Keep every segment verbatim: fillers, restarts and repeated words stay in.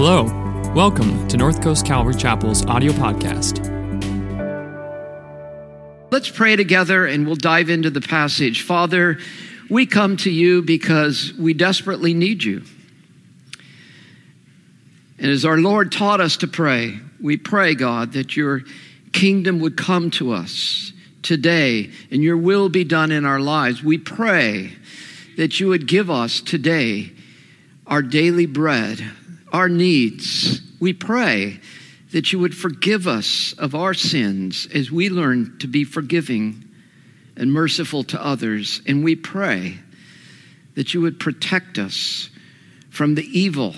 Hello, welcome to North Coast Calvary Chapel's audio podcast. Let's pray together and we'll dive into the passage. Father, we come to you because we desperately need you. And as our Lord taught us to pray, we pray, God, that your kingdom would come to us today and your will be done in our lives. We pray that you would give us today our daily bread, our needs. We pray that you would forgive us of our sins as we learn to be forgiving and merciful to others. And we pray that you would protect us from the evil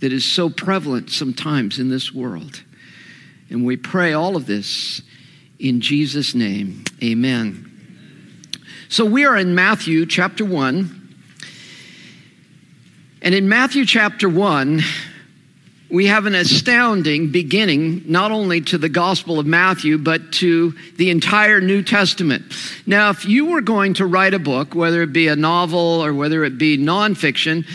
that is so prevalent sometimes in this world. And we pray all of this in Jesus' name. Amen. So we are in Matthew chapter one. And in Matthew chapter one, we have an astounding beginning, not only to the Gospel of Matthew, but to the entire New Testament. Now, if you were going to write a book, whether it be a novel or whether it be nonfiction,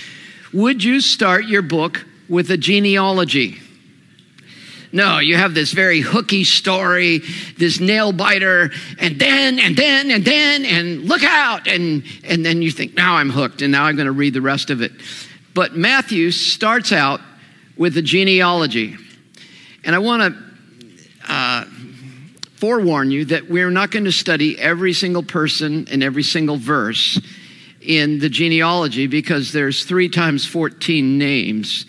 would you start your book with a genealogy? No, you have this very hooky story, this nail-biter, and then, and then, and then, and look out, and, and then you think, now I'm hooked, and now I'm going to read the rest of it. But Matthew starts out with a genealogy. And I want to uh, forewarn you that we're not going to study every single person and every single verse in the genealogy because there's three times fourteen names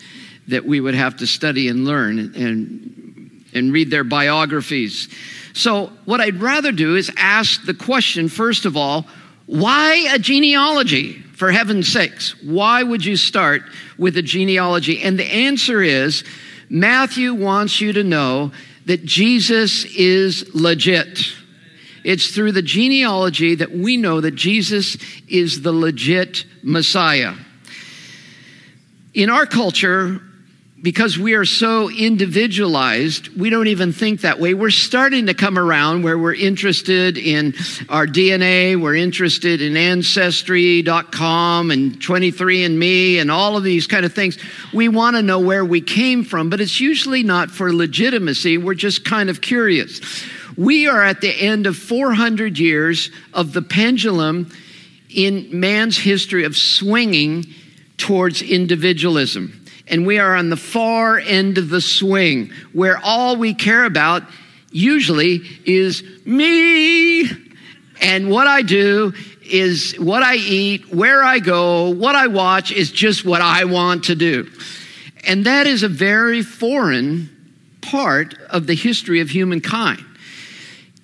that we would have to study and learn and, and read their biographies. So what I'd rather do is ask the question, first of all, why a genealogy? For heaven's sakes, why would you start with a genealogy? And the answer is, Matthew wants you to know that Jesus is legit. It's through the genealogy that we know that Jesus is the legit Messiah. In our culture, because we are so individualized, we don't even think that way. We're starting to come around where we're interested in our D N A, we're interested in Ancestry dot com and twenty-three and me and all of these kind of things. We want to know where we came from, but it's usually not for legitimacy. We're just kind of curious. We are at the end of four hundred years of the pendulum in man's history of swinging towards individualism. And we are on the far end of the swing where all we care about usually is me and what I do is what I eat, where I go, what I watch is just what I want to do. And that is a very foreign part of the history of humankind.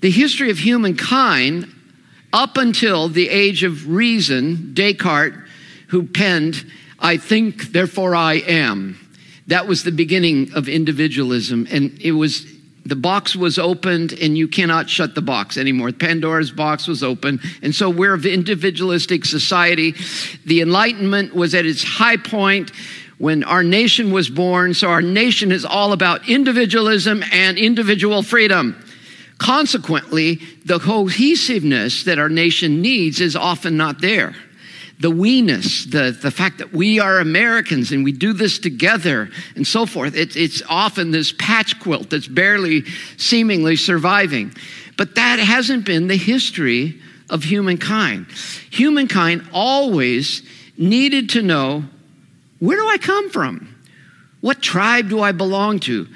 The history of humankind up until the age of reason, Descartes, who penned I think, therefore I am. That was the beginning of individualism. And it was, the box was opened and you cannot shut the box anymore. Pandora's box was open. And so we're an individualistic society. The Enlightenment was at its high point when our nation was born. So our nation is all about individualism and individual freedom. Consequently, the cohesiveness that our nation needs is often not there. The we-ness, the, the fact that we are Americans and we do this together and so forth. It, it's often this patch quilt that's barely seemingly surviving. But that hasn't been the history of humankind. Humankind always needed to know, where do I come from? What tribe do I belong to?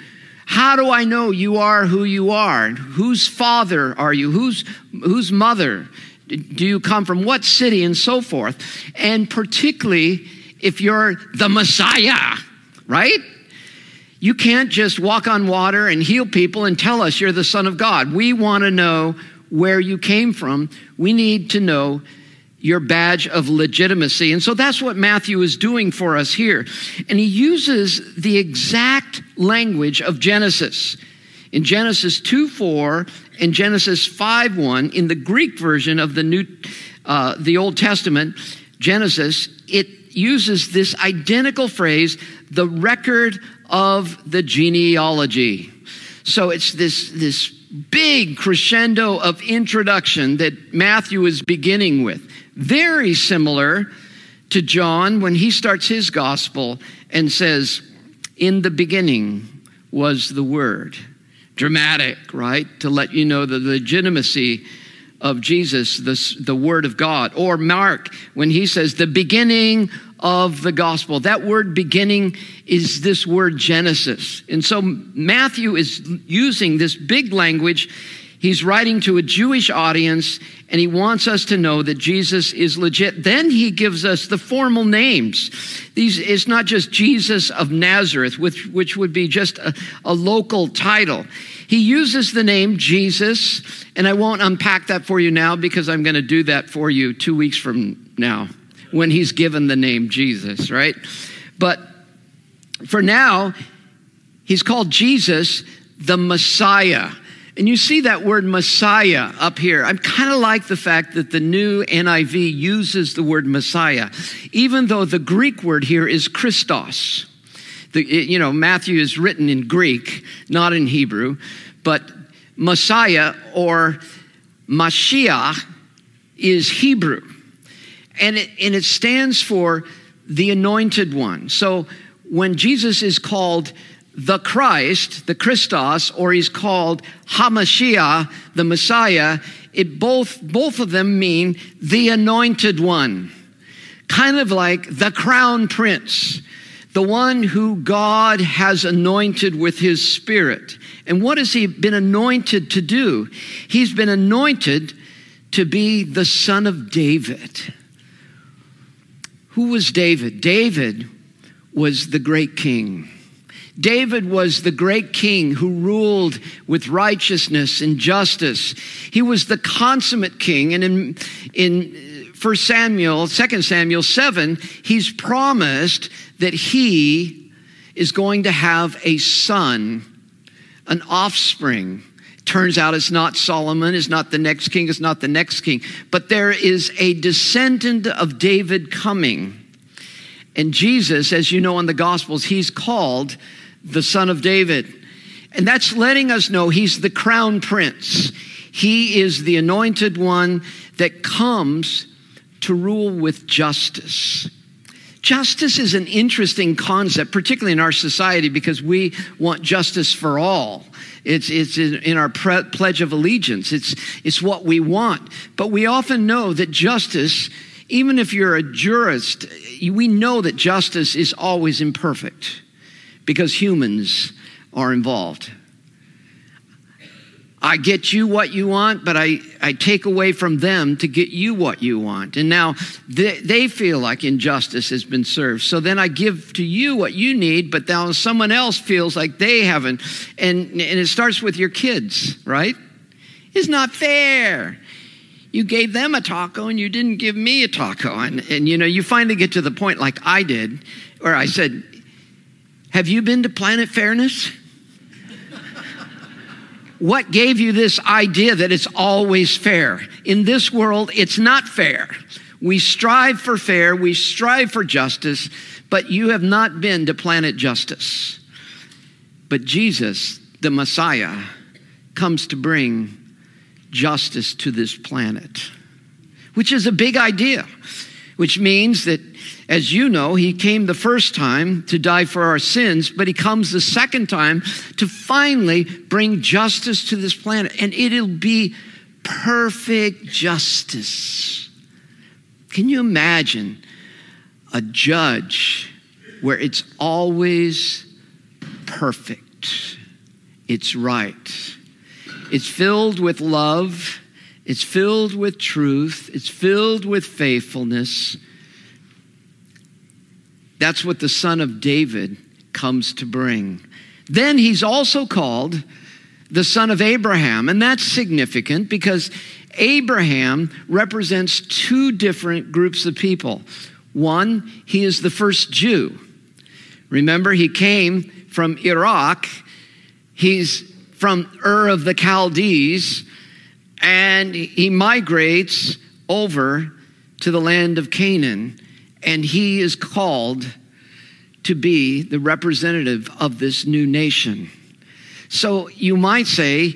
How do I know you are who you are? Whose father are you? Whose, whose mother? Do you come from what city and so forth? And particularly if you're the Messiah, right? You can't just walk on water and heal people and tell us you're the Son of God. We want to know where you came from. We need to know your badge of legitimacy. And so that's what Matthew is doing for us here. And he uses the exact language of Genesis. In Genesis two four and Genesis five one, in the Greek version of the New, uh, the Old Testament, Genesis, it uses this identical phrase, the record of the genealogy. So it's this, this big crescendo of introduction that Matthew is beginning with. Very similar to John when he starts his gospel and says, In the beginning was the Word. Dramatic, right? To let you know the legitimacy of Jesus, the, the Word of God. Or Mark, when he says the beginning of the gospel. That word beginning is this word Genesis. And so Matthew is using this big language. He's writing to a Jewish audience, and he wants us to know that Jesus is legit. Then he gives us the formal names. These, it's not just Jesus of Nazareth, which, which would be just a, a local title. He uses the name Jesus, and I won't unpack that for you now because I'm going to do that for you two weeks from now when he's given the name Jesus, right? But for now, he's called Jesus the Messiah. And you see that word Messiah up here. I kind of like the fact that the new N I V uses the word Messiah, even though the Greek word here is Christos. The, you know, Matthew is written in Greek, not in Hebrew, but Messiah or Mashiach is Hebrew. And it, and it stands for the anointed one. So when Jesus is called the Christ, the Christos, or he's called HaMashiach, the Messiah, it both both of them mean the anointed one. Kind of like the crown prince, the one who God has anointed with his spirit. And what has he been anointed to do? He's been anointed to be the son of David. Who was David? David was the great king. David was the great king who ruled with righteousness and justice. He was the consummate king. And in, in First Samuel, Second Samuel seven, he's promised that he is going to have a son, an offspring. Turns out it's not Solomon, it's not the next king, it's not the next king. But there is a descendant of David coming. And Jesus, as you know in the Gospels, he's called the Son of David. And that's letting us know he's the crown prince. He is the anointed one that comes to rule with justice. Justice is an interesting concept, particularly in our society, because we want justice for all. It's it's in our pre- Pledge of Allegiance. It's it's what we want. But we often know that justice, even if you're a jurist, we know that justice is always imperfect because humans are involved. I get you what you want, but I, I take away from them to get you what you want. And now they, they feel like injustice has been served. So then I give to you what you need, but now someone else feels like they haven't. And, and it starts with your kids, right? It's not fair. You gave them a taco and you didn't give me a taco. And, and you know, you finally get to the point like I did, where I said, have you been to Planet Fairness? What gave you this idea that it's always fair? In this world, it's not fair. We strive for fair, we strive for justice, but you have not been to Planet Justice. But Jesus, the Messiah, comes to bring justice to this planet, which is a big idea, which means that, as you know, he came the first time to die for our sins, but he comes the second time to finally bring justice to this planet. And it'll be perfect justice. Can you imagine a judge where it's always perfect? It's right. It's filled with love. It's filled with truth. It's filled with faithfulness. That's what the Son of David comes to bring. Then he's also called the son of Abraham. And that's significant because Abraham represents two different groups of people. One, he is the first Jew. Remember, he came from Iraq. He's from Ur of the Chaldees. And he migrates over to the land of Canaan. And he is called to be the representative of this new nation. So you might say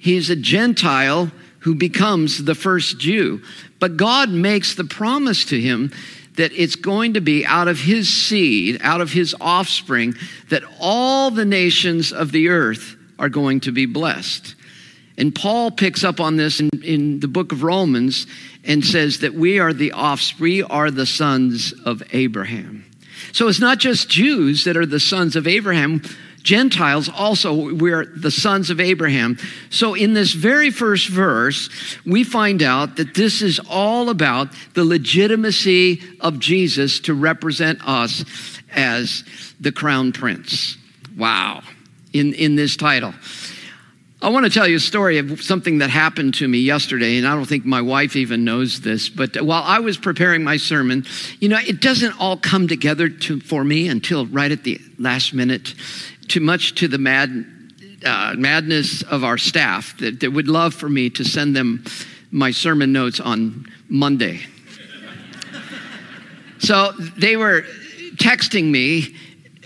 he's a Gentile who becomes the first Jew. But God makes the promise to him that it's going to be out of his seed, out of his offspring, that all the nations of the earth are going to be blessed. And Paul picks up on this in, in the book of Romans and says that we are the offspring, we are the sons of Abraham. So it's not just Jews that are the sons of Abraham. Gentiles also, we're the sons of Abraham. So in this very first verse, we find out that this is all about the legitimacy of Jesus to represent us as the crown prince. Wow, in, in this title. I want to tell you a story of something that happened to me yesterday, and I don't think my wife even knows this, but while I was preparing my sermon, you know, it doesn't all come together to, for me until right at the last minute, too much to the mad, uh, madness of our staff that, that would love for me to send them my sermon notes on Monday. So they were texting me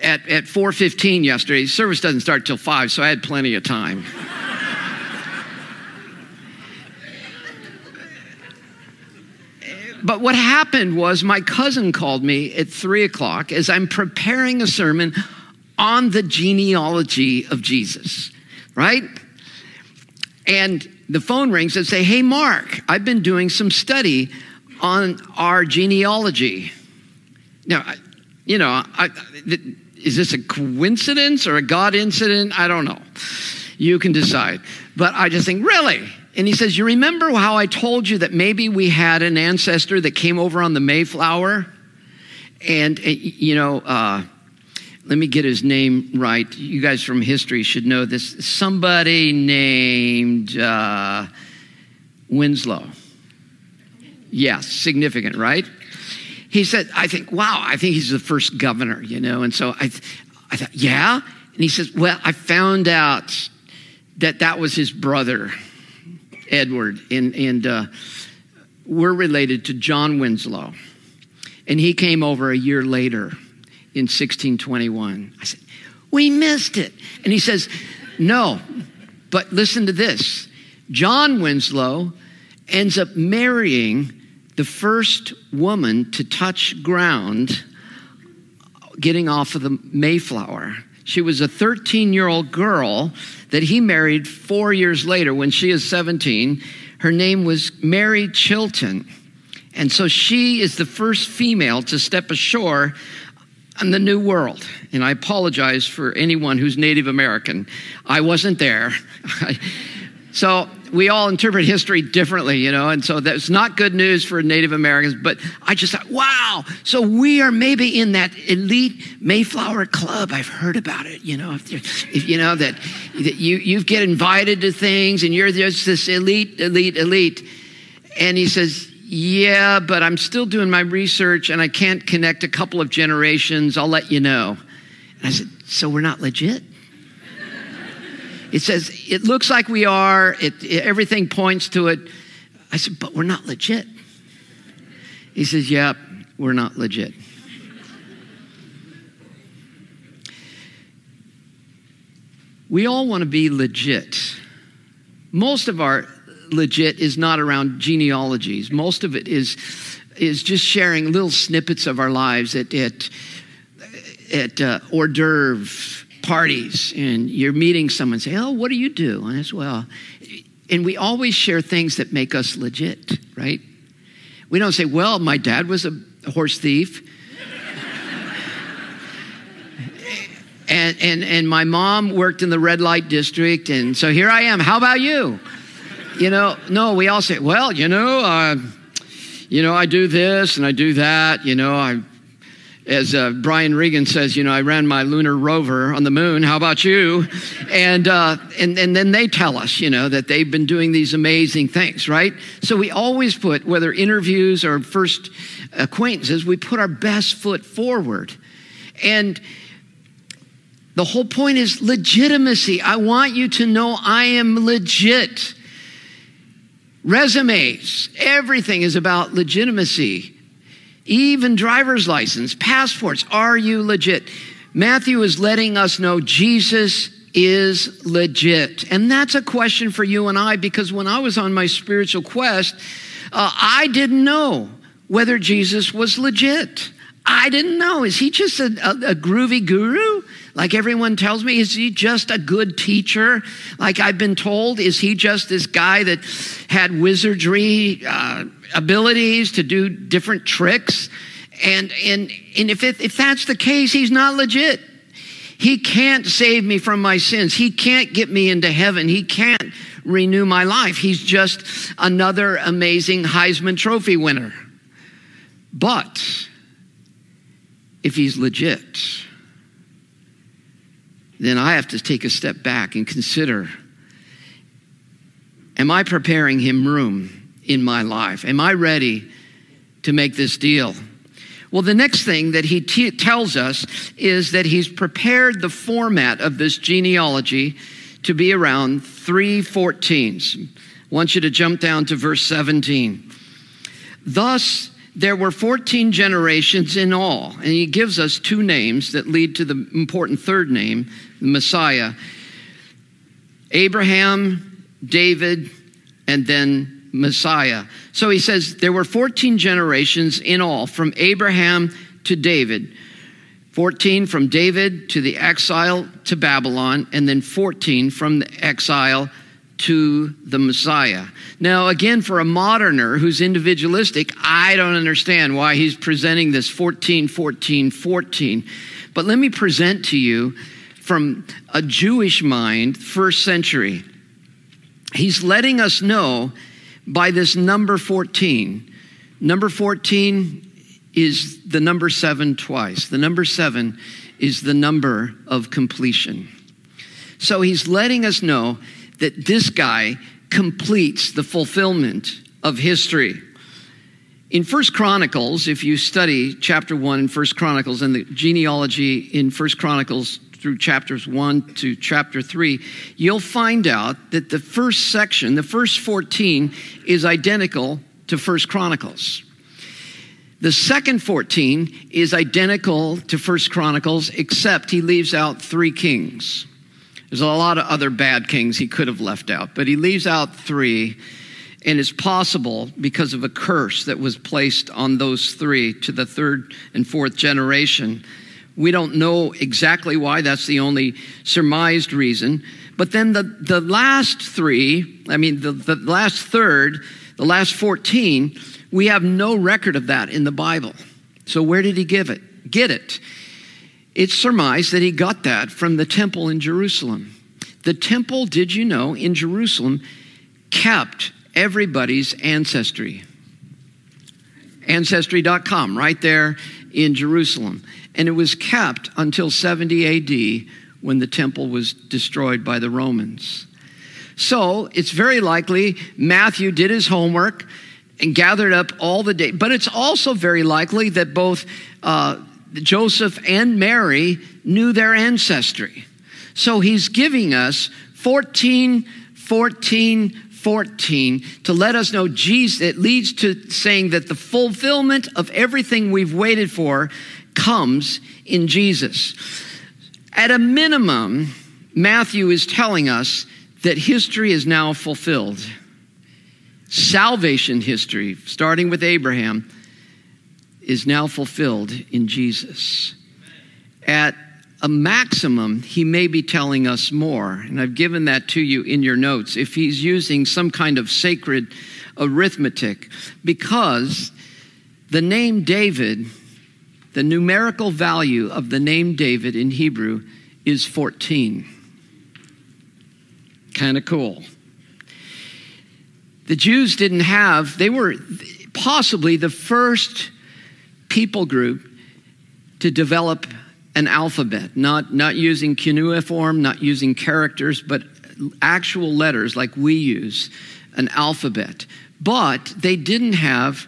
at, at four fifteen yesterday. Service doesn't start till five, so I had plenty of time. But what happened was my cousin called me at three o'clock as I'm preparing a sermon on the genealogy of Jesus, right? And the phone rings and say, hey, Mark, I've been doing some study on our genealogy. Now, you know, I, is this a coincidence or a God incident? I don't know. You can decide. But I just think, really? And he says, you remember how I told you that maybe we had an ancestor that came over on the Mayflower? And, you know, uh, let me get his name right. You guys from history should know this. Somebody named uh, Winslow. Yes, significant, right? He said, I think, wow, I think he's the first governor, you know. And so I, th- I thought, yeah? And he says, well, I found out that that was his brother, Edward, and, and uh, we're related to John Winslow. And he came over a year later in sixteen twenty-one. I said, we missed it. And he says, no, but listen to this. John Winslow ends up marrying the first woman to touch ground getting off of the Mayflower. She was a thirteen-year-old girl that he married four years later when she is seventeen. Her name was Mary Chilton. And so she is the first female to step ashore on the New World. And I apologize for anyone who's Native American. I wasn't there. So we all interpret history differently, you know, and so that's not good news for Native Americans. But I just thought, wow, so we are maybe in that elite Mayflower Club. I've heard about it, you know, if, if you know that, that you, you get invited to things and you're just this elite, elite, elite. And he says, yeah, but I'm still doing my research and I can't connect a couple of generations. I'll let you know. And I said, so we're not legit? It says, it looks like we are. It, it, everything points to it. I said, but we're not legit. He says, yep, yeah, we're not legit. We all want to be legit. Most of our legit is not around genealogies. Most of it is is just sharing little snippets of our lives at at, at uh, hors d'oeuvre parties, and you're meeting someone, say, oh, what do you do? And I say, well, and we always share things that make us legit, right? We don't say, well, my dad was a horse thief. and, and, and my mom worked in the red light district, and so here I am. How about you? You know, no, we all say, well, you know, uh, you know, I do this and I do that. You know, I, as uh, Brian Regan says, you know, I ran my lunar rover on the moon. How about you? And, uh, and and then they tell us, you know, that they've been doing these amazing things, right? So we always put, whether interviews or first acquaintances, we put our best foot forward. And the whole point is legitimacy. I want you to know I am legit. Resumes, everything is about legitimacy. Even driver's license, passports, are you legit? Matthew is letting us know Jesus is legit. And that's a question for you and I, because when I was on my spiritual quest, uh, I didn't know whether Jesus was legit. I didn't know. Is he just a, a, a groovy guru? Like everyone tells me, is he just a good teacher? Like I've been told, is he just this guy that had wizardry uh, abilities to do different tricks? And and and if it, if that's the case, he's not legit. He can't save me from my sins. He can't get me into heaven. He can't renew my life. He's just another amazing Heisman Trophy winner. But if he's legit, then I have to take a step back and consider, am I preparing him room in my life? Am I ready to make this deal? Well, the next thing that he t- tells us is that he's prepared the format of this genealogy to be around three fourteens. I want you to jump down to verse seventeen. Thus, there were fourteen generations in all, and he gives us two names that lead to the important third name, the Messiah: Abraham, David, and then Messiah. So he says there were fourteen generations in all, from Abraham to David, fourteen from David to the exile to Babylon, and then fourteen from the exile to the Messiah. Now, again, for a moderner who's individualistic, I don't understand why he's presenting this fourteen, fourteen, fourteen. But let me present to you from a Jewish mind, first century. He's letting us know by this number fourteen. Number fourteen is the number seven twice. The number seven is the number of completion. So he's letting us know that this guy completes the fulfillment of history. In First Chronicles, if you study chapter one in First Chronicles and the genealogy in First Chronicles through chapters one to chapter three, you'll find out that the first section, the first fourteen, is identical to First Chronicles. The second fourteen is identical to First Chronicles, except he leaves out three kings. There's a lot of other bad kings he could have left out, but he leaves out three, and it's possible because of a curse that was placed on those three to the third and fourth generation. We don't know exactly why. That's the only surmised reason. But then the, the last three, I mean, the, the last third, the last fourteen, we have no record of that in the Bible. So where did he give it? Get it? It's surmised that he got that from the temple in Jerusalem. The temple, did you know, in Jerusalem kept everybody's ancestry. Ancestry dot com, right there in Jerusalem. And it was kept until seventy A D when the temple was destroyed by the Romans. So it's very likely Matthew did his homework and gathered up all the data. But it's also very likely that both uh, Joseph and Mary knew their ancestry. So he's giving us fourteen, fourteen, fourteen to let us know Jesus. It leads to saying that the fulfillment of everything we've waited for comes in Jesus. At a minimum, Matthew is telling us that history is now fulfilled. Salvation history, starting with Abraham, is now fulfilled in Jesus. At a maximum, he may be telling us more, and I've given that to you in your notes, if he's using some kind of sacred arithmetic, because the name David, the numerical value of the name David in Hebrew is fourteen. Kind of cool. The Jews didn't have, they were possibly the first people group to develop an alphabet, not, not using cuneiform, not using characters, but actual letters like we use, an alphabet. But they didn't have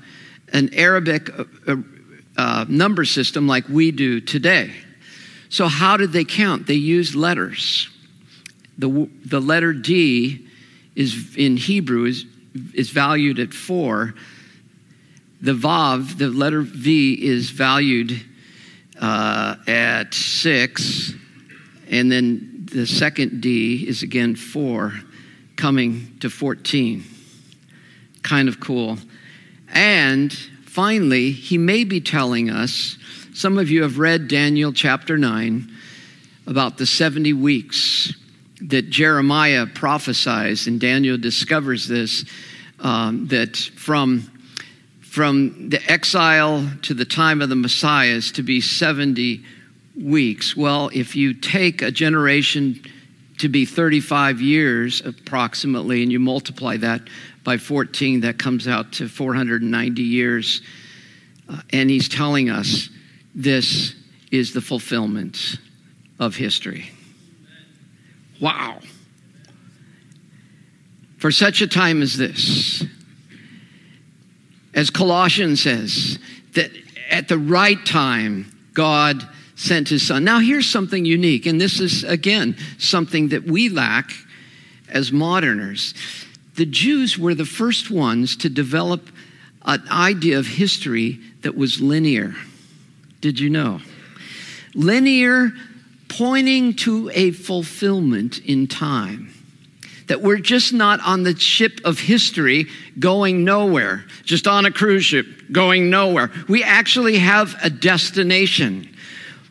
an Arabic uh, uh, number system like we do today. So how did they count? They used letters. The, the letter D is in Hebrew is, is valued at four. The Vav, the letter V, is valued uh, at six, and then the second D is again four, coming to fourteen. Kind of cool. And Finally, he may be telling us, some of you have read Daniel chapter nine, about the seventy weeks that Jeremiah prophesies, and Daniel discovers this, um, that from, from the exile to the time of the Messiah is to be seventy weeks. Well, if you take a generation to be thirty-five years approximately, and you multiply that by fourteen, that comes out to four hundred ninety years. Uh, and he's telling us this is the fulfillment of history. Wow. For such a time as this, as Colossians says, that at the right time, God sent his son. Now, here's something unique, and this is, again, something that we lack as moderners. The Jews were the first ones to develop an idea of history that was linear. Did you know? Linear, pointing to a fulfillment in time. That we're just not on the ship of history going nowhere, just on a cruise ship going nowhere. We actually have a destination.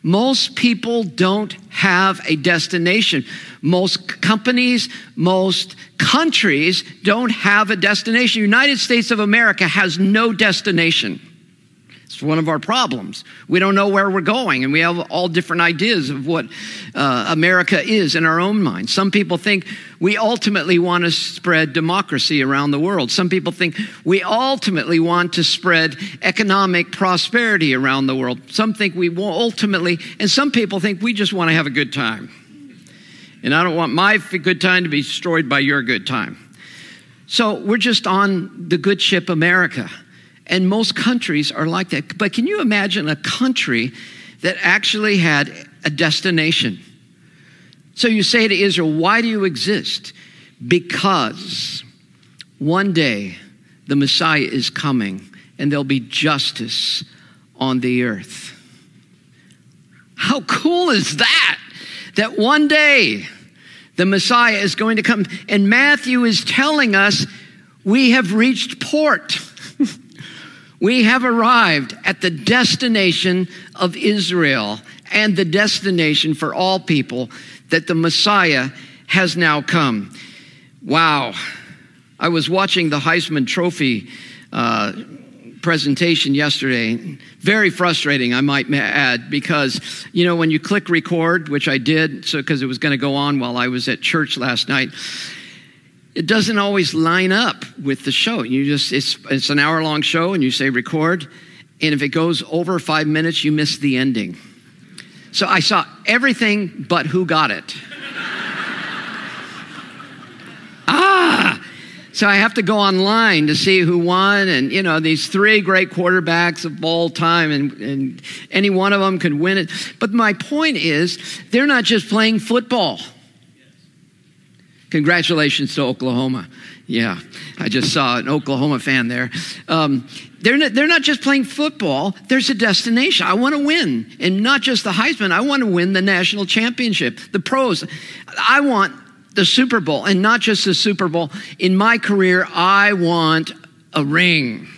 Most people don't have a destination. Most companies, most countries don't have a destination. The United States of America has no destination. It's one of our problems. We don't know where we're going, and we have all different ideas of what uh, America is in our own mind. Some people think we ultimately want to spread democracy around the world. Some people think we ultimately want to spread economic prosperity around the world. Some think we will ultimately, and some people think we just want to have a good time. And I don't want my good time to be destroyed by your good time. So we're just on the good ship America. And most countries are like that. But can you imagine a country that actually had a destination? So you say to Israel, why do you exist? Because one day the Messiah is coming and there'll be justice on the earth. How cool is that? That one day the Messiah is going to come. And Matthew is telling us we have reached port. We have arrived at the destination of Israel and the destination for all people that the Messiah has now come. Wow. I was watching the Heisman Trophy uh, presentation yesterday. Very frustrating, I might add, because, you know, when you click record, which I did, so because it was going to go on while I was at church last night, it doesn't always line up with the show. You just it's it's an hour-long show, and you say record, and if it goes over five minutes, you miss the ending. So I saw everything but who got it. ah! So I have to go online to see who won, and, you know, these three great quarterbacks of all time, and, and any one of them could win it. But my point is, they're not just playing football. Congratulations to Oklahoma. Yeah, I just saw an Oklahoma fan there. Um, they're, not, they're not just playing football. There's a destination. I want to win. And not just the Heisman. I want to win the national championship, the pros. I want the Super Bowl, and not just the Super Bowl. In my career, I want a ring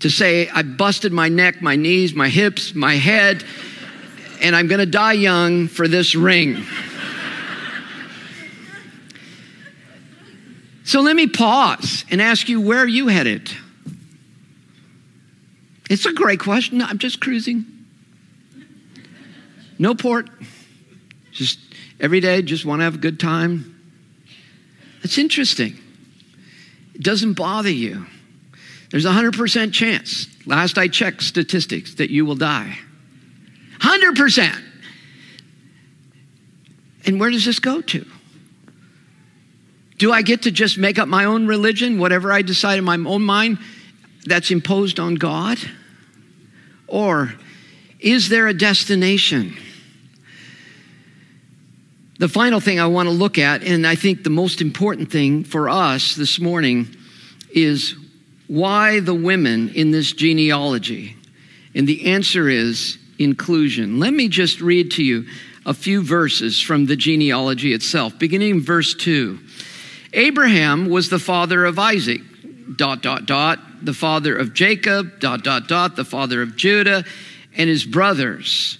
to say I busted my neck, my knees, my hips, my head, and I'm going to die young for this ring. So let me pause and ask you, where are you headed? It's a great question. No, I'm just cruising. No port. Just every day, just want to have a good time. It's interesting. It doesn't bother you. There's a one hundred percent chance, last I checked statistics, that you will die. one hundred percent. And where does this go to? Do I get to just make up my own religion, whatever I decide in my own mind that's imposed on God? Or is there a destination? The final thing I want to look at, and I think the most important thing for us this morning, is why the women in this genealogy? And the answer is inclusion. Let me just read to you a few verses from the genealogy itself, beginning in verse two. Abraham was the father of Isaac, dot, dot, dot, the father of Jacob, dot, dot, dot, the father of Judah and his brothers.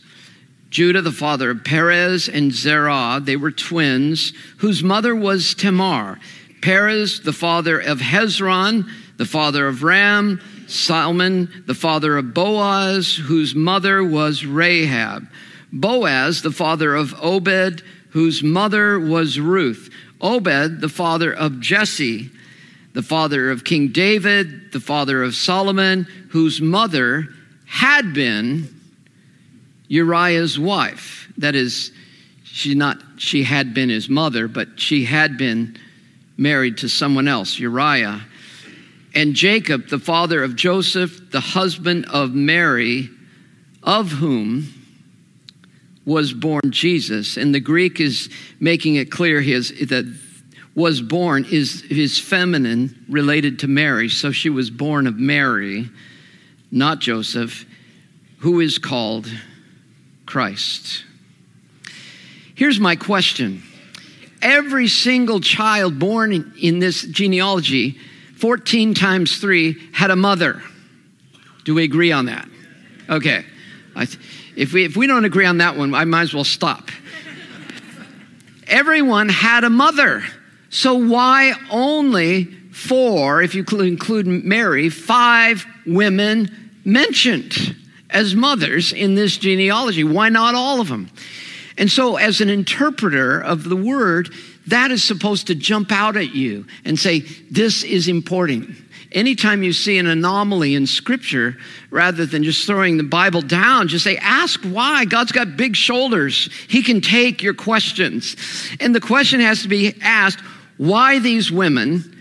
Judah, the father of Perez and Zerah, they were twins, whose mother was Tamar. Perez, the father of Hezron, the father of Ram, Solomon, the father of Boaz, whose mother was Rahab. Boaz, the father of Obed, whose mother was Ruth. Obed, the father of Jesse, the father of King David, the father of Solomon, whose mother had been Uriah's wife. That is, she not she had been his mother, but she had been married to someone else, Uriah. And Jacob, the father of Joseph, the husband of Mary, of whom was born Jesus. And the Greek is making it clear his, that was born is, is feminine, related to Mary. So she was born of Mary, not Joseph, who is called Christ. Here's my question. Every single child born in this genealogy, fourteen times three, had a mother. Do we agree on that? Okay. I th- if we if we don't agree on that one, I might as well stop. Everyone had a mother. So why only four, if you include Mary, five women mentioned as mothers in this genealogy? Why not all of them? And so as an interpreter of the word, that is supposed to jump out at you and say, this is important. Anytime you see an anomaly in Scripture, rather than just throwing the Bible down, just say, ask why. God's got big shoulders. He can take your questions. And the question has to be asked, why these women,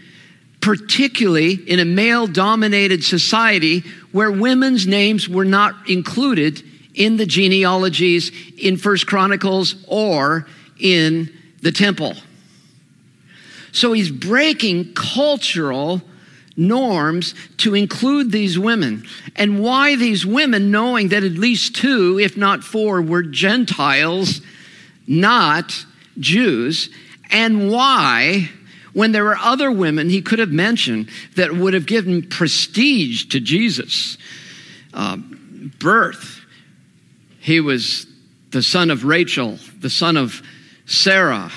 particularly in a male-dominated society where women's names were not included in the genealogies in First Chronicles or in the temple. So he's breaking cultural norms to include these women. And why these women, knowing that at least two, if not four, were Gentiles, not Jews, and why, when there were other women he could have mentioned that would have given prestige to Jesus' uh, birth. He was the son of Rachel, the son of Sarah,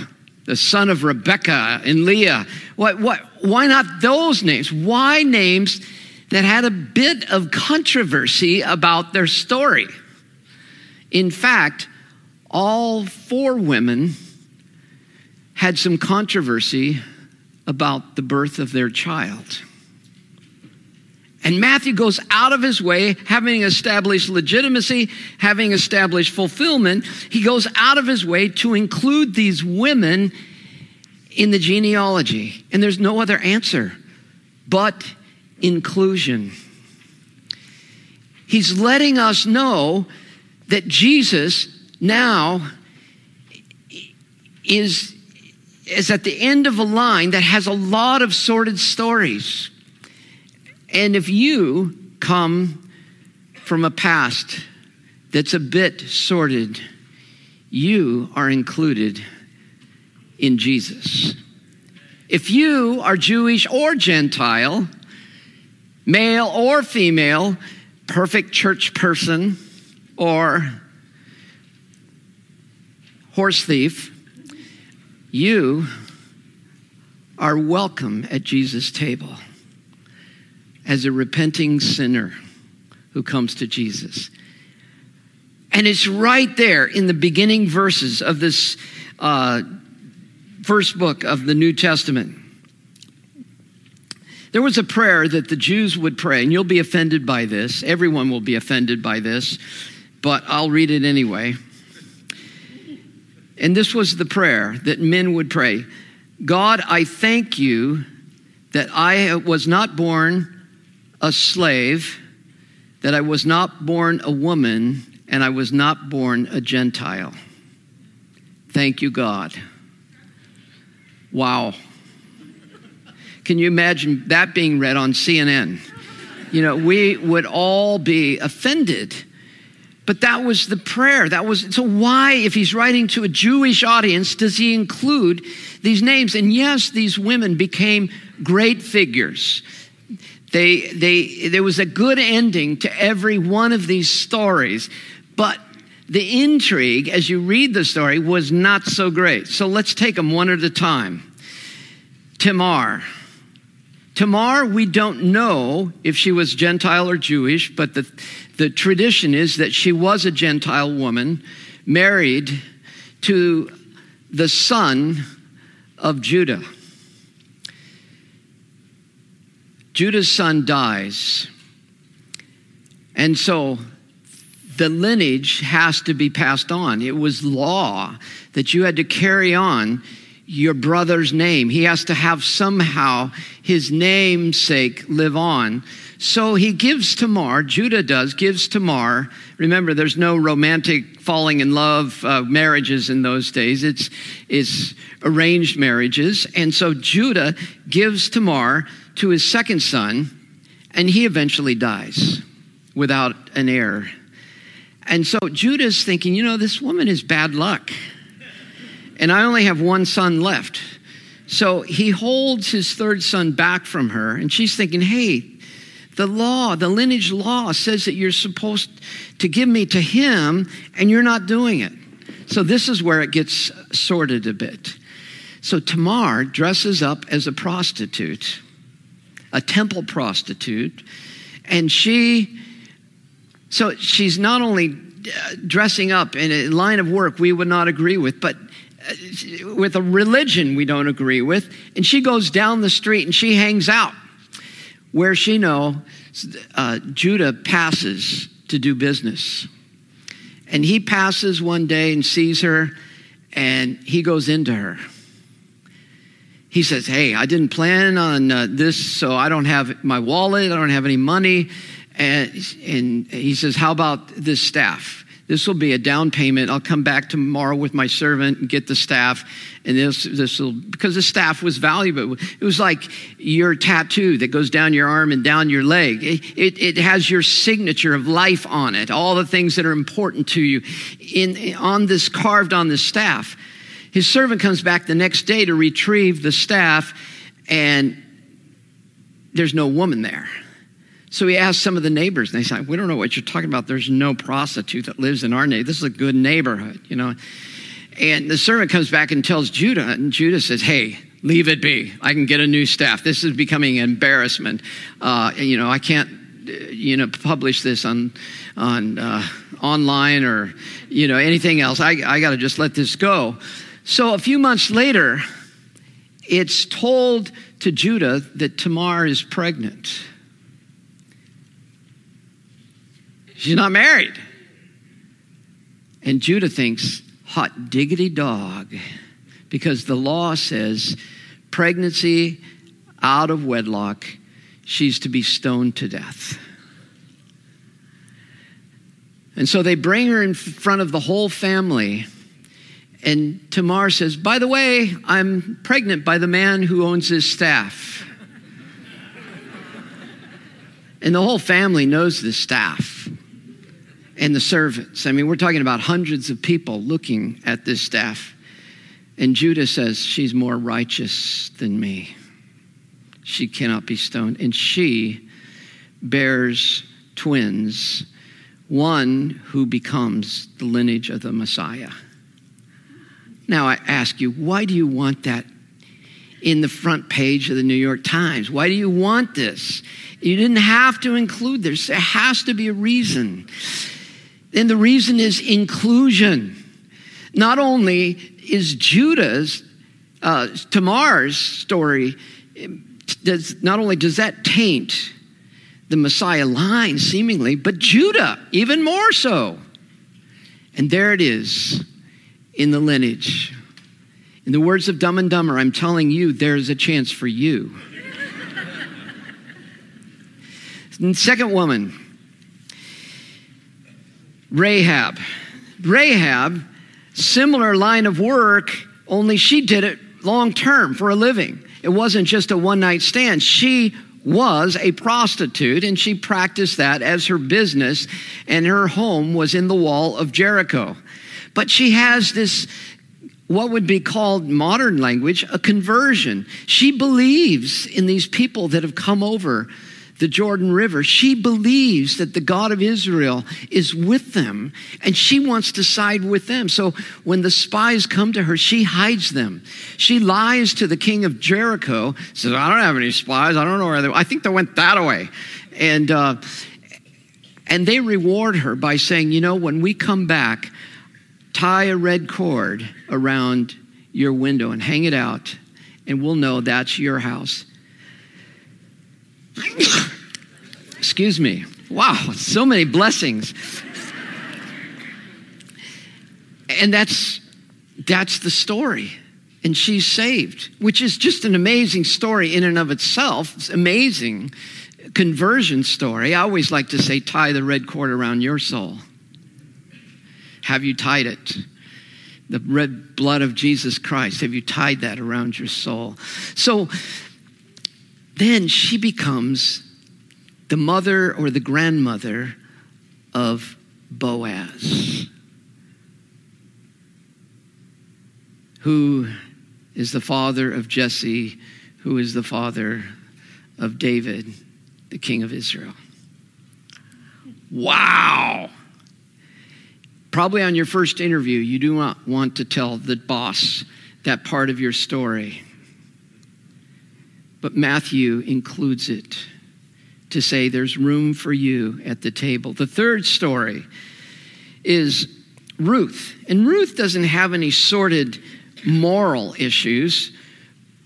the son of Rebecca and Leah. What, what, why not those names? Why names that had a bit of controversy about their story? In fact, all four women had some controversy about the birth of their child. And Matthew goes out of his way, having established legitimacy, having established fulfillment, he goes out of his way to include these women in the genealogy. And there's no other answer but inclusion. He's letting us know that Jesus now is, is at the end of a line that has a lot of sordid stories. And if you come from a past that's a bit sordid, you are included in Jesus. If you are Jewish or Gentile, male or female, perfect church person or horse thief, you are welcome at Jesus' table as a repenting sinner who comes to Jesus. And it's right there in the beginning verses of this uh, first book of the New Testament. There was a prayer that the Jews would pray, and you'll be offended by this. Everyone will be offended by this, but I'll read it anyway. And this was the prayer that men would pray. God, I thank you that I was not born a slave, that I was not born a woman, and I was not born a Gentile. Thank you, God. Wow. Can you imagine that being read on C N N? You know, we would all be offended. But that was the prayer. That was, so why, if he's writing to a Jewish audience, does he include these names? And yes, these women became great figures. They, they, there was a good ending to every one of these stories, but the intrigue, as you read the story, was not so great. So let's take them one at a time. Tamar. Tamar, we don't know if she was Gentile or Jewish, but the, the tradition is that she was a Gentile woman married to the son of Judah. Judah's son dies, and so the lineage has to be passed on. It was law that you had to carry on your brother's name. He has to have somehow his namesake live on. So he gives Tamar, Judah does, gives Tamar. Remember, there's no romantic falling in love uh, marriages in those days. It's, it's arranged marriages. And so Judah gives Tamar to his second son, and he eventually dies without an heir. And so Judah's thinking, you know, this woman is bad luck, and I only have one son left. So he holds his third son back from her, and she's thinking, hey, the law, the lineage law says that you're supposed to give me to him, and you're not doing it. So this is where it gets sorted a bit. So Tamar dresses up as a prostitute, a temple prostitute, and she... So she's not only dressing up in a line of work we would not agree with, but with a religion we don't agree with. And she goes down the street and she hangs out where she knows uh, Judah passes to do business. And he passes one day and sees her, and he goes into her. He says, hey, I didn't plan on uh, this, so I don't have my wallet, I don't have any money. And, and he says, how about this staff? This will be a down payment. I'll come back tomorrow with my servant and get the staff. And this, this will, because the staff was valuable. It was like your tattoo that goes down your arm and down your leg. It, it, it has your signature of life on it, all the things that are important to you in, on this, carved on the staff. His servant comes back the next day to retrieve the staff, and there's no woman there. So he asked some of the neighbors, and they said, we don't know what you're talking about. There's no prostitute that lives in our neighborhood. This is a good neighborhood, you know. And the servant comes back and tells Judah, and Judah says, hey, leave it be. I can get a new staff. This is becoming an embarrassment. Uh, you know, I can't, you know, publish this on on uh, online or, you know, anything else. I, I got to just let this go. So a few months later, it's told to Judah that Tamar is pregnant. She's not married. And Judah thinks, hot diggity dog, because the law says pregnancy out of wedlock, she's to be stoned to death. And so they bring her in front of the whole family. And Tamar says, by the way, I'm pregnant by the man who owns this staff. And the whole family knows this staff. And the servants. I mean, we're talking about hundreds of people looking at this staff. And Judah says, she's more righteous than me. She cannot be stoned. And she bears twins, one who becomes the lineage of the Messiah. Now, I ask you, why do you want that in the front page of the New York Times? Why do you want this? You didn't have to include this. There has to be a reason. And the reason is inclusion. Not only is Judah's, uh, Tamar's story, does, not only does that taint the Messiah line seemingly, but Judah even more so. And there it is in the lineage. In the words of Dumb and Dumber, I'm telling you, there's a chance for you. Second woman, Rahab. Rahab, similar line of work, only she did it long-term for a living. It wasn't just a one-night stand. She was a prostitute, and she practiced that as her business, and her home was in the wall of Jericho. But she has this, what would be called modern language, a conversion. She believes in these people that have come over the Jordan River. She believes that the God of Israel is with them, and she wants to side with them. So when the spies come to her, she hides them. She lies to the king of Jericho, says, I don't have any spies. I don't know where they were. I think they went that way. And, uh, and they reward her by saying, you know, when we come back, tie a red cord around your window and hang it out, and we'll know that's your house. Excuse me. Wow, so many blessings. And that's that's the story. And she's saved, which is just an amazing story in and of itself. It's amazing conversion story. I always like to say, tie the red cord around your soul. Have you tied it? The red blood of Jesus Christ. Have you tied that around your soul? So then she becomes the mother or the grandmother of Boaz, who is the father of Jesse, who is the father of David, the king of Israel. Wow. Probably on your first interview, you do not want to tell the boss that part of your story. But Matthew includes it to say there's room for you at the table. The third story is Ruth. And Ruth doesn't have any sordid moral issues.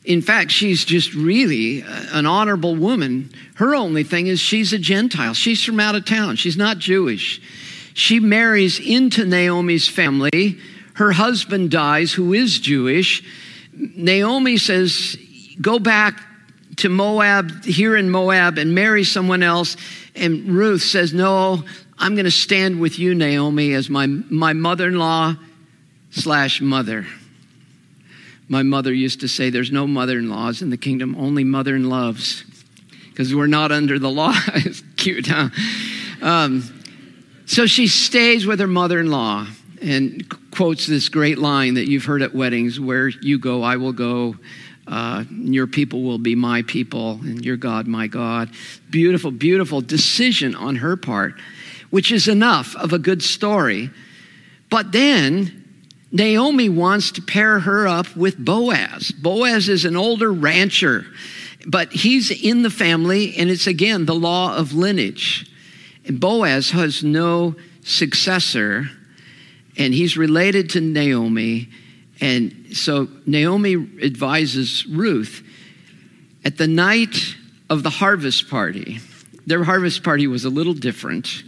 In fact, she's just really an honorable woman. Her only thing is she's a Gentile. She's from out of town. She's not Jewish. She marries into Naomi's family. Her husband dies, who is Jewish. Naomi says, go back to Moab, here in Moab, and marry someone else. And Ruth says, no, I'm going to stand with you, Naomi, as my, my mother-in-law slash mother. My mother used to say, there's no mother-in-laws in the kingdom, only mother-in-loves, because we're not under the law. It's cute, huh? Um, So she stays with her mother-in-law and quotes this great line that you've heard at weddings, where you go, I will go, uh, your people will be my people, and your God, my God. Beautiful, beautiful decision on her part, which is enough of a good story. But then Naomi wants to pair her up with Boaz. Boaz is an older rancher, but he's in the family, and it's, again, the law of lineage. And Boaz has no successor, and he's related to Naomi. And so Naomi advises Ruth at the night of the harvest party. Their harvest party was a little different.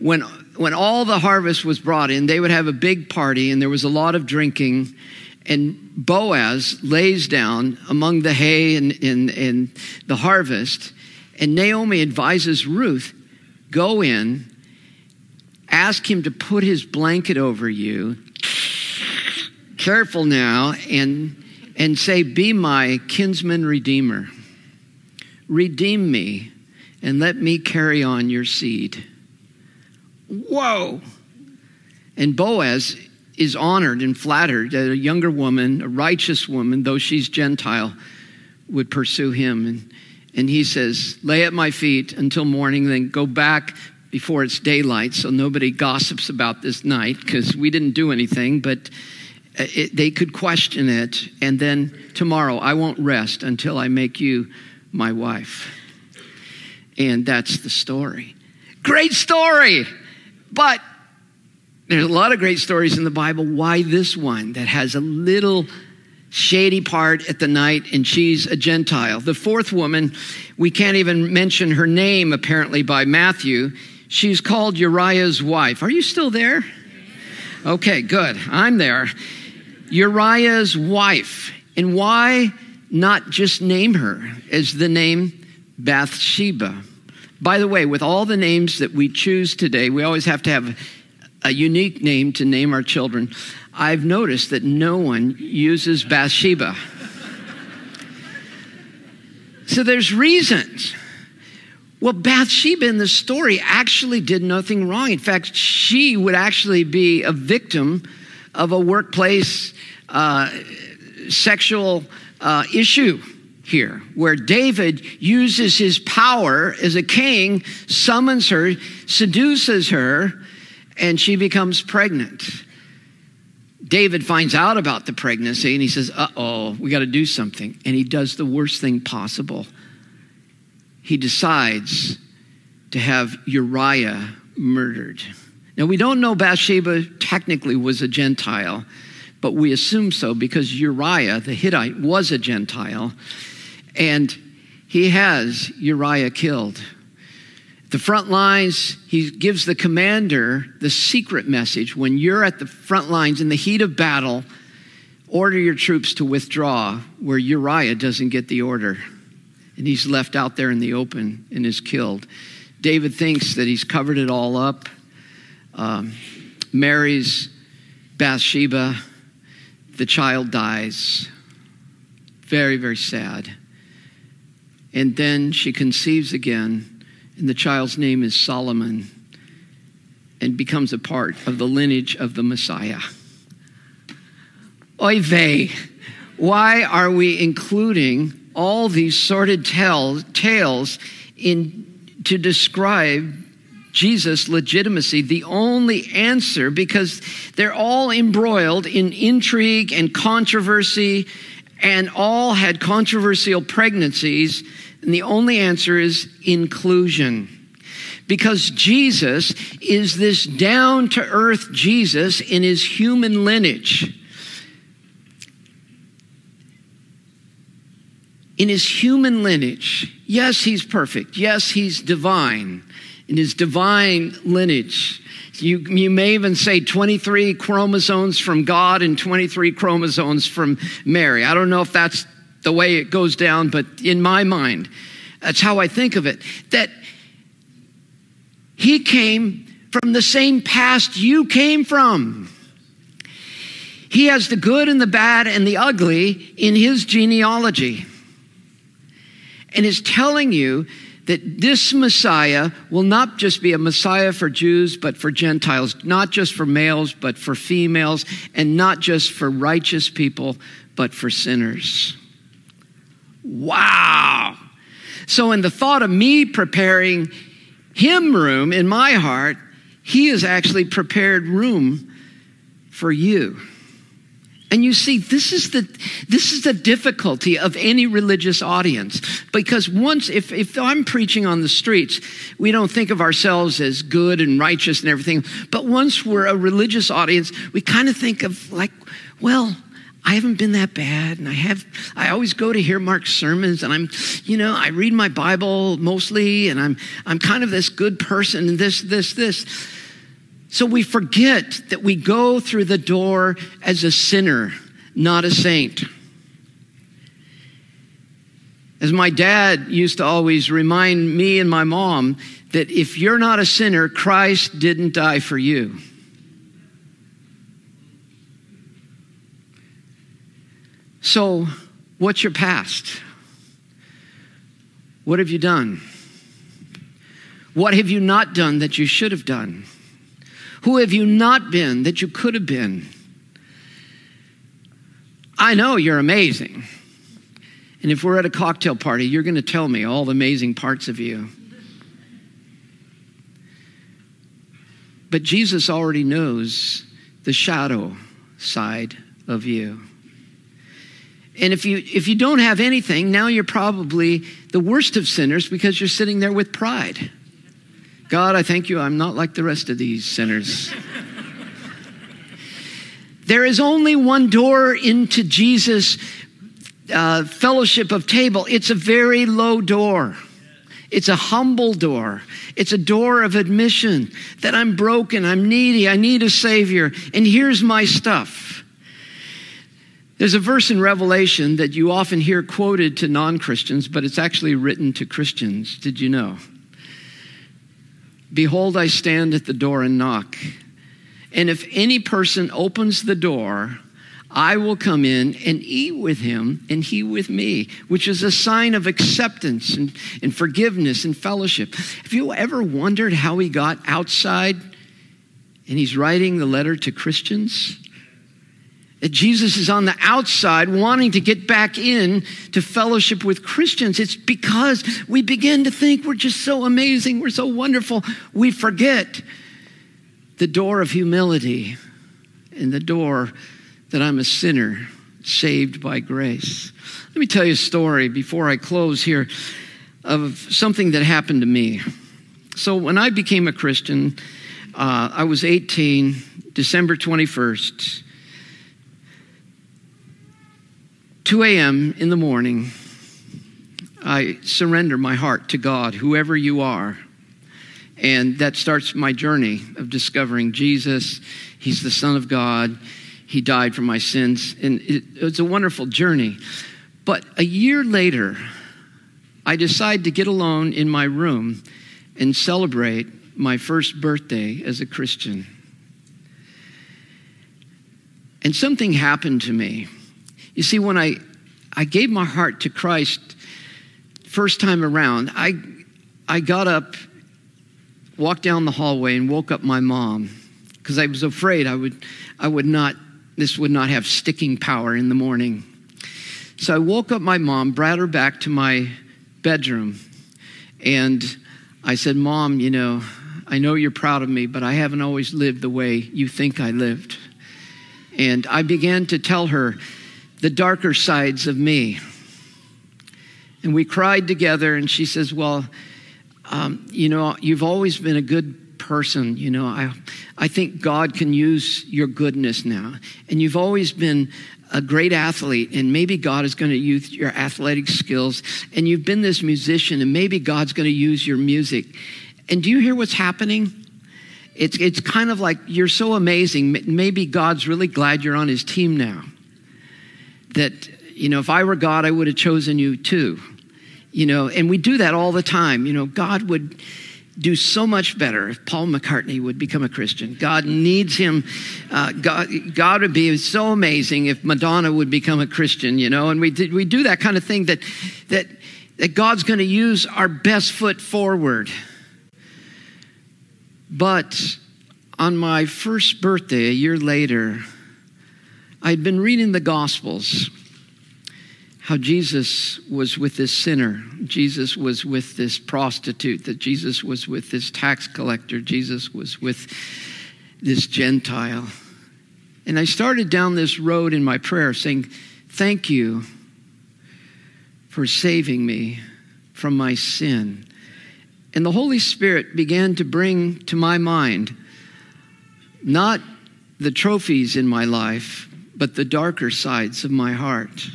When, when all the harvest was brought in, they would have a big party, and there was a lot of drinking. And Boaz lays down among the hay and, and, and the harvest. And Naomi advises Ruth, go in, ask him to put his blanket over you, careful now, and and say, be my kinsman redeemer. Redeem me, and let me carry on your seed. Whoa! And Boaz is honored and flattered that a younger woman, a righteous woman, though she's Gentile, would pursue him. And And he says, lay at my feet until morning, then go back before it's daylight, so nobody gossips about this night, because we didn't do anything, but it, they could question it. And then tomorrow, I won't rest until I make you my wife. And that's the story. Great story! But there's a lot of great stories in the Bible. Why this one that has a little shady part at the night, and she's a Gentile? The fourth woman, we can't even mention her name, apparently, by Matthew. She's called Uriah's wife. Are you still there? Okay, good. I'm there. Uriah's wife. And why not just name her as the name Bathsheba? By the way, with all the names that we choose today, we always have to have a unique name to name our children. I've noticed that no one uses Bathsheba. So there's reasons. Well, Bathsheba in the story actually did nothing wrong. In fact, she would actually be a victim of a workplace uh, sexual uh, issue. here, where David uses his power as a king, summons her, seduces her, and she becomes pregnant. David finds out about the pregnancy and he says, uh-oh, we got to do something. And he does the worst thing possible. He decides to have Uriah murdered. Now, we don't know Bathsheba technically was a Gentile, but we assume so because Uriah, the Hittite, was a Gentile, and he has Uriah killed. The front lines, he gives the commander the secret message. When you're at the front lines in the heat of battle, order your troops to withdraw, where Uriah doesn't get the order. And he's left out there in the open and is killed. David thinks that he's covered it all up. Um, marries Bathsheba. The child dies. Very, very sad. And then she conceives again, and the child's name is Solomon, and becomes a part of the lineage of the Messiah. Oy vey, why are we including all these sordid tales, tales in to describe Jesus' legitimacy? The only answer, because they're all embroiled in intrigue and controversy, and all had controversial pregnancies, and the only answer is inclusion. Because Jesus is this down-to-earth Jesus in his human lineage. In his human lineage, yes, he's perfect. Yes, he's divine. In his divine lineage. You, you may even say twenty-three chromosomes from God and twenty-three chromosomes from Mary. I don't know if that's the way it goes down, but in my mind, that's how I think of it. That he came from the same past you came from. He has the good and the bad and the ugly in his genealogy. And is telling you that this Messiah will not just be a Messiah for Jews, but for Gentiles, not just for males, but for females, and not just for righteous people, but for sinners. Wow. So in the thought of me preparing him room in my heart, he has actually prepared room for you. And you see, this is the this is the difficulty of any religious audience. Because once, if, if I'm preaching on the streets, we don't think of ourselves as good and righteous and everything. But once we're a religious audience, we kind of think of like, well, I haven't been that bad. And I have, I always go to hear Mark's sermons. And I'm, you know, I read my Bible mostly. And I'm I'm kind of this good person and this, this, this. So we forget that we go through the door as a sinner, not a saint. As my dad used to always remind me and my mom, that if you're not a sinner, Christ didn't die for you. So, what's your past? What have you done? What have you not done that you should have done? Who have you not been that you could have been? I know you're amazing. And if we're at a cocktail party, you're going to tell me all the amazing parts of you. But Jesus already knows the shadow side of you. And if you if you don't have anything, now you're probably the worst of sinners because you're sitting there with pride. God, I thank you, I'm not like the rest of these sinners. There is only one door into Jesus' uh, fellowship of table. It's a very low door. It's a humble door. It's a door of admission that I'm broken, I'm needy, I need a Savior, and here's my stuff. There's a verse in Revelation that you often hear quoted to non-Christians, but it's actually written to Christians. Did you know? Behold, I stand at the door and knock. And if any person opens the door, I will come in and eat with him and he with me, which is a sign of acceptance and, and forgiveness and fellowship. Have you ever wondered how he got outside and he's writing the letter to Christians? Jesus is on the outside wanting to get back in to fellowship with Christians. It's because we begin to think we're just so amazing, we're so wonderful. We forget the door of humility and the door that I'm a sinner saved by grace. Let me tell you a story before I close here of something that happened to me. So when I became a Christian, uh, I was eighteen, December twenty-first, two a.m. in the morning, I surrender my heart to God, whoever you are. And that starts my journey of discovering Jesus. He's the Son of God. He died for my sins. And it, it's a wonderful journey. But a year later, I decide to get alone in my room and celebrate my first birthday as a Christian. And something happened to me. You see, when I, I gave my heart to Christ first time around, I, I got up, walked down the hallway, and woke up my mom because I was afraid I would, I would not, this would not have sticking power in the morning. So I woke up my mom, brought her back to my bedroom, and I said, "Mom, you know, I know you're proud of me, but I haven't always lived the way you think I lived." And I began to tell her the darker sides of me. And we cried together, and she says, well, um, you know, you've always been a good person. You know, I, I think God can use your goodness now. And you've always been a great athlete, and maybe God is going to use your athletic skills. And you've been this musician, and maybe God's going to use your music. And do you hear what's happening? It's, it's kind of like you're so amazing. Maybe God's really glad you're on his team now. That, you know, if I were God, I would have chosen you too. You know, and we do that all the time. You know, God would do so much better if Paul McCartney would become a Christian. God needs him. Uh, God, God would be so amazing if Madonna would become a Christian, you know. And we did, we do that kind of thing that, that, that God's going to use our best foot forward. But on my first birthday, a year later, I'd been reading the Gospels, how Jesus was with this sinner. Jesus was with this prostitute, that Jesus was with this tax collector. Jesus was with this Gentile. And I started down this road in my prayer saying, thank you for saving me from my sin. And the Holy Spirit began to bring to my mind, not the trophies in my life, but the darker sides of my heart,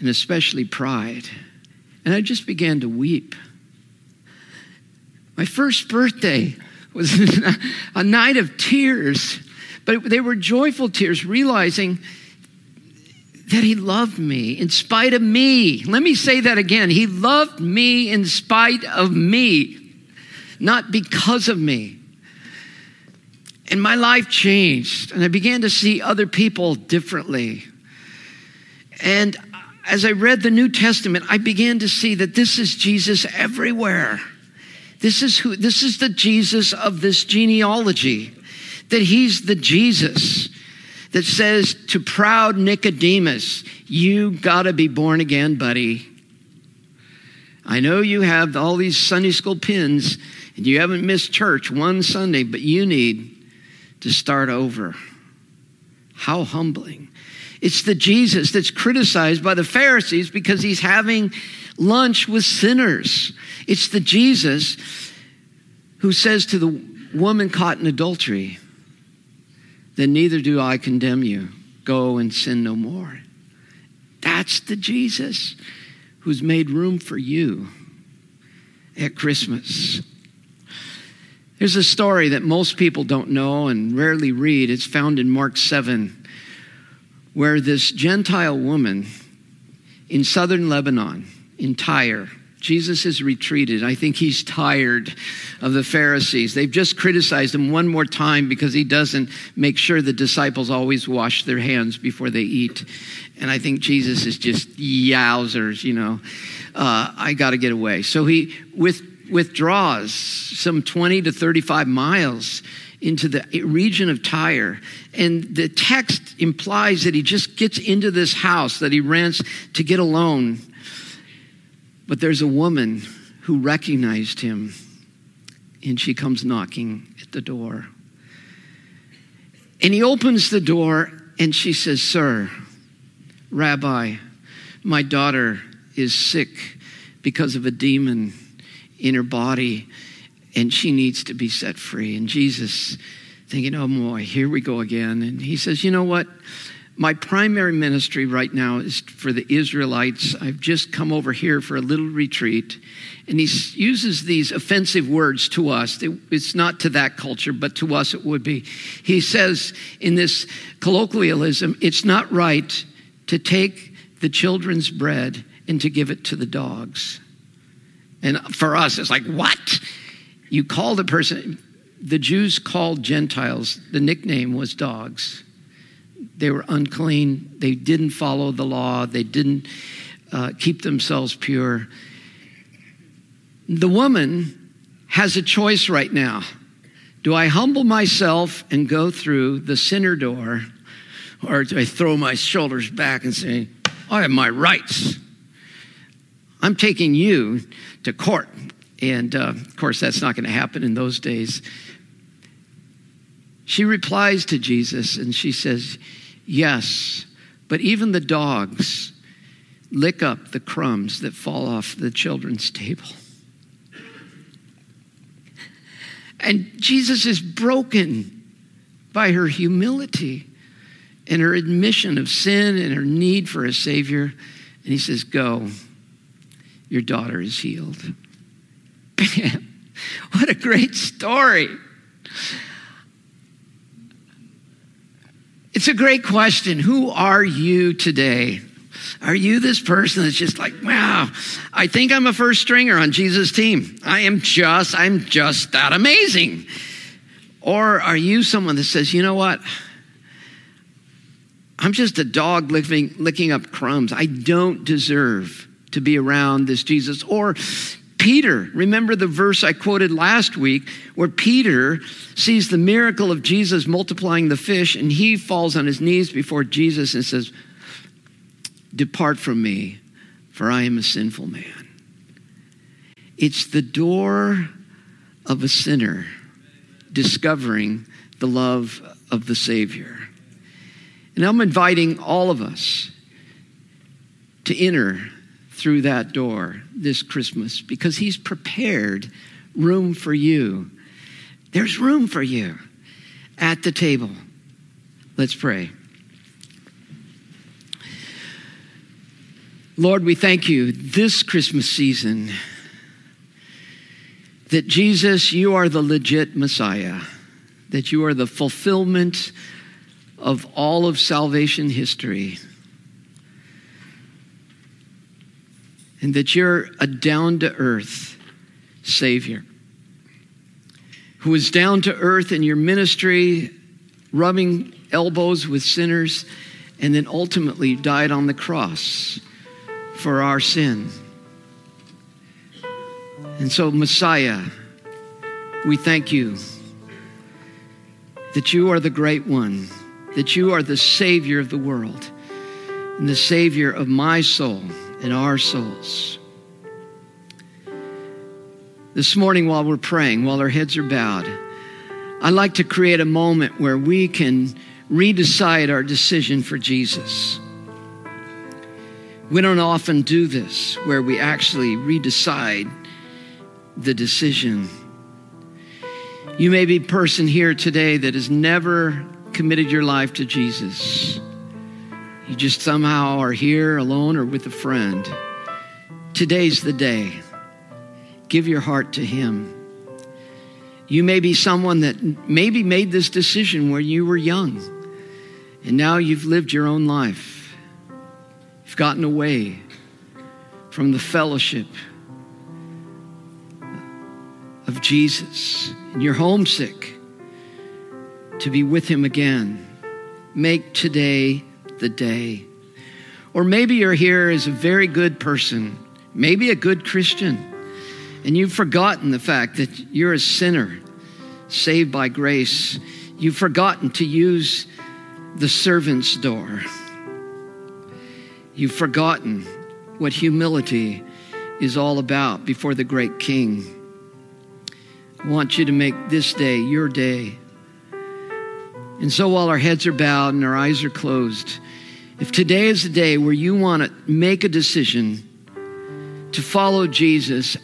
and especially pride. And I just began to weep. My first birthday was a night of tears, but they were joyful tears, realizing that he loved me in spite of me. Let me say that again. He loved me in spite of me, not because of me. And my life changed, and I began to see other people differently. And as I read the New Testament, I began to see that this is Jesus everywhere. This is who, this is the Jesus of this genealogy, that he's the Jesus that says to proud Nicodemus, you gotta be born again, buddy. I know you have all these Sunday school pins, and you haven't missed church one Sunday, but you need to start over. How humbling. It's the Jesus that's criticized by the Pharisees because he's having lunch with sinners. It's the Jesus who says to the woman caught in adultery, then neither do I condemn you. Go and sin no more. That's the Jesus who's made room for you at Christmas. Here's a story that most people don't know and rarely read. It's found in Mark seven, where this Gentile woman in southern Lebanon, in Tyre, Jesus has retreated. I think he's tired of the Pharisees. They've just criticized him one more time because he doesn't make sure the disciples always wash their hands before they eat. And I think Jesus is just yowzers, you know. Uh, I got to get away. So he, with withdraws some twenty to thirty-five miles into the region of Tyre. And the text implies that he just gets into this house that he rents to get a loan. But there's a woman who recognized him, and she comes knocking at the door. And he opens the door, and she says, "Sir, Rabbi, my daughter is sick because of a demon in her body, and she needs to be set free." And Jesus, thinking, oh boy, here we go again. And he says, "You know what? My primary ministry right now is for the Israelites. I've just come over here for a little retreat." And he uses these offensive words to us. It's not to that culture, but to us it would be. He says in this colloquialism, it's not right to take the children's bread and to give it to the dogs. And for us, it's like, what? You call the person, the Jews called Gentiles, the nickname was dogs. They were unclean. They didn't follow the law. They didn't uh, keep themselves pure. The woman has a choice right now. Do I humble myself and go through the sinner door, or do I throw my shoulders back and say, I have my rights? I'm taking you to court. And uh, of course, that's not going to happen in those days. She replies to Jesus and she says, "Yes, but even the dogs lick up the crumbs that fall off the children's table." And Jesus is broken by her humility and her admission of sin and her need for a Savior. And he says, "Go, your daughter is healed." Bam! What a great story. It's a great question. Who are you today? Are you this person that's just like, wow, I think I'm a first stringer on Jesus' team. I am just, I'm just that amazing. Or are you someone that says, you know what? I'm just a dog licking, licking up crumbs. I don't deserve to be around this Jesus. Or Peter, remember the verse I quoted last week where Peter sees the miracle of Jesus multiplying the fish and he falls on his knees before Jesus and says, "Depart from me, for I am a sinful man." It's the door of a sinner discovering the love of the Savior. And I'm inviting all of us to enter through that door this Christmas, because he's prepared room for you. There's room for you at the table. Let's pray. Lord, we thank you this Christmas season that Jesus, you are the legit Messiah, that you are the fulfillment of all of salvation history. And that you're a down-to-earth Savior who is down to earth in your ministry, rubbing elbows with sinners, and then ultimately died on the cross for our sin. And so, Messiah, we thank you that you are the great one, that you are the Savior of the world and the Savior of my soul in our souls. This morning while we're praying, while our heads are bowed, I'd like to create a moment where we can redecide our decision for Jesus. We don't often do this, where we actually redecide the decision. You may be a person here today that has never committed your life to Jesus. You just somehow are here alone or with a friend. Today's the day. Give your heart to him. You may be someone that maybe made this decision when you were young, and now you've lived your own life. You've gotten away from the fellowship of Jesus, and you're homesick to be with him again. Make today the day. Or maybe you're here as a very good person, maybe a good Christian, and you've forgotten the fact that you're a sinner saved by grace, you've forgotten to use the servant's door. You've forgotten what humility is all about before the great King. I want you to make this day your day. And so while our heads are bowed and our eyes are closed, if today is the day where you want to make a decision to follow Jesus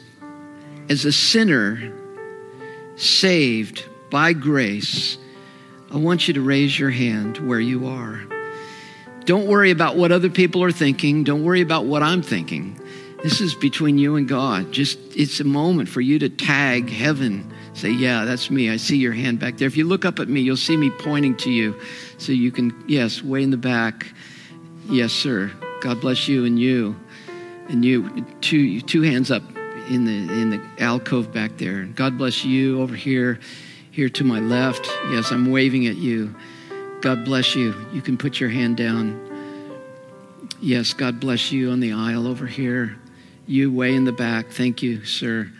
as a sinner saved by grace, I want you to raise your hand where you are. Don't worry about what other people are thinking. Don't worry about what I'm thinking. This is between you and God. Just, it's a moment for you to tag heaven. Say, yeah, that's me. I see your hand back there. If you look up at me, you'll see me pointing to you. So you can, yes, way in the back. Yes, sir. God bless you and you. And you, two, two hands up in the in the alcove back there. God bless you over here, here to my left. Yes, I'm waving at you. God bless you. You can put your hand down. Yes, God bless you on the aisle over here. You way in the back. Thank you, sir.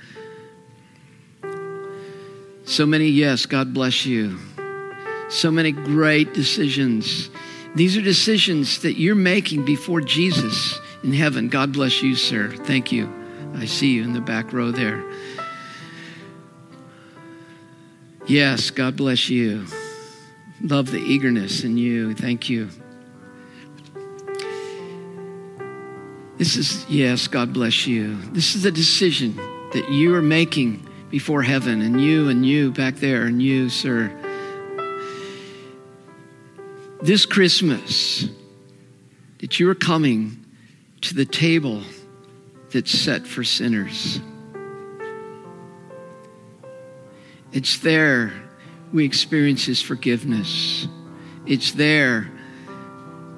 So many yes, God bless you. So many great decisions. These are decisions that you're making before Jesus in heaven. God bless you, sir. Thank you. I see you in the back row there. Yes, God bless you. Love the eagerness in you. Thank you. This is, yes, God bless you. This is a decision that you are making before heaven, and you and you back there, and you, sir. This Christmas, that you are coming to the table that's set for sinners. It's there we experience His forgiveness. It's there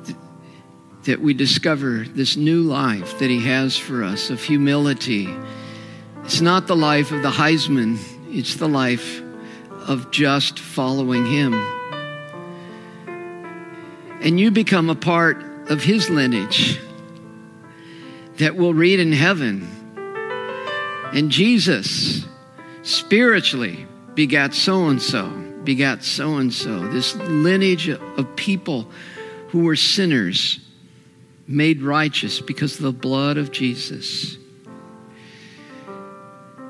th- that we discover this new life that He has for us of humility. It's not the life of the Heisman. It's the life of just following Him. And you become a part of His lineage that we'll read in heaven. And Jesus spiritually begat so-and-so, begat so-and-so, this lineage of people who were sinners made righteous because of the blood of Jesus.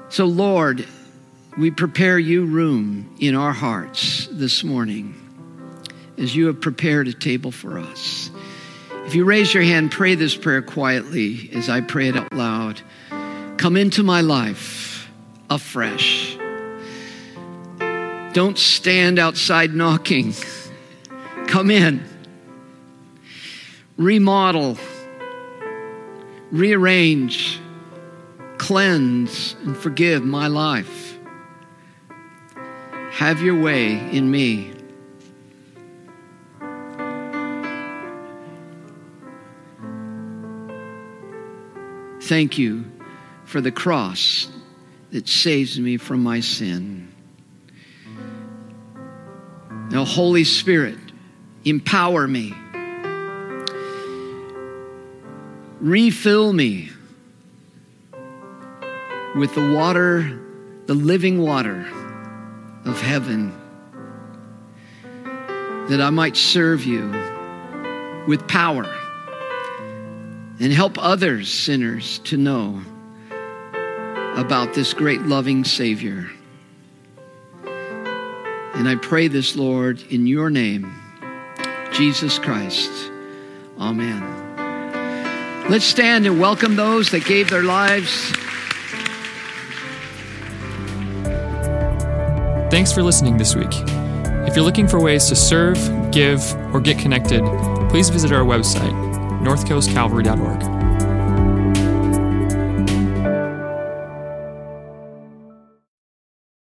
So Lord, we prepare you room in our hearts this morning as you have prepared a table for us. If you raise your hand, pray this prayer quietly as I pray it out loud. Come into my life afresh. Don't stand outside knocking. Come in. Remodel, rearrange, cleanse, and forgive my life. Have your way in me. Thank you for the cross that saves me from my sin. Now, Holy Spirit, empower me. Refill me with the water, the living water of heaven, that I might serve you with power and help other sinners to know about this great loving Savior. And I pray this, Lord, in your name, Jesus Christ. Amen. Let's stand and welcome those that gave their lives. Thanks for listening this week. If you're looking for ways to serve, give, or get connected, please visit our website, north coast calvary dot org.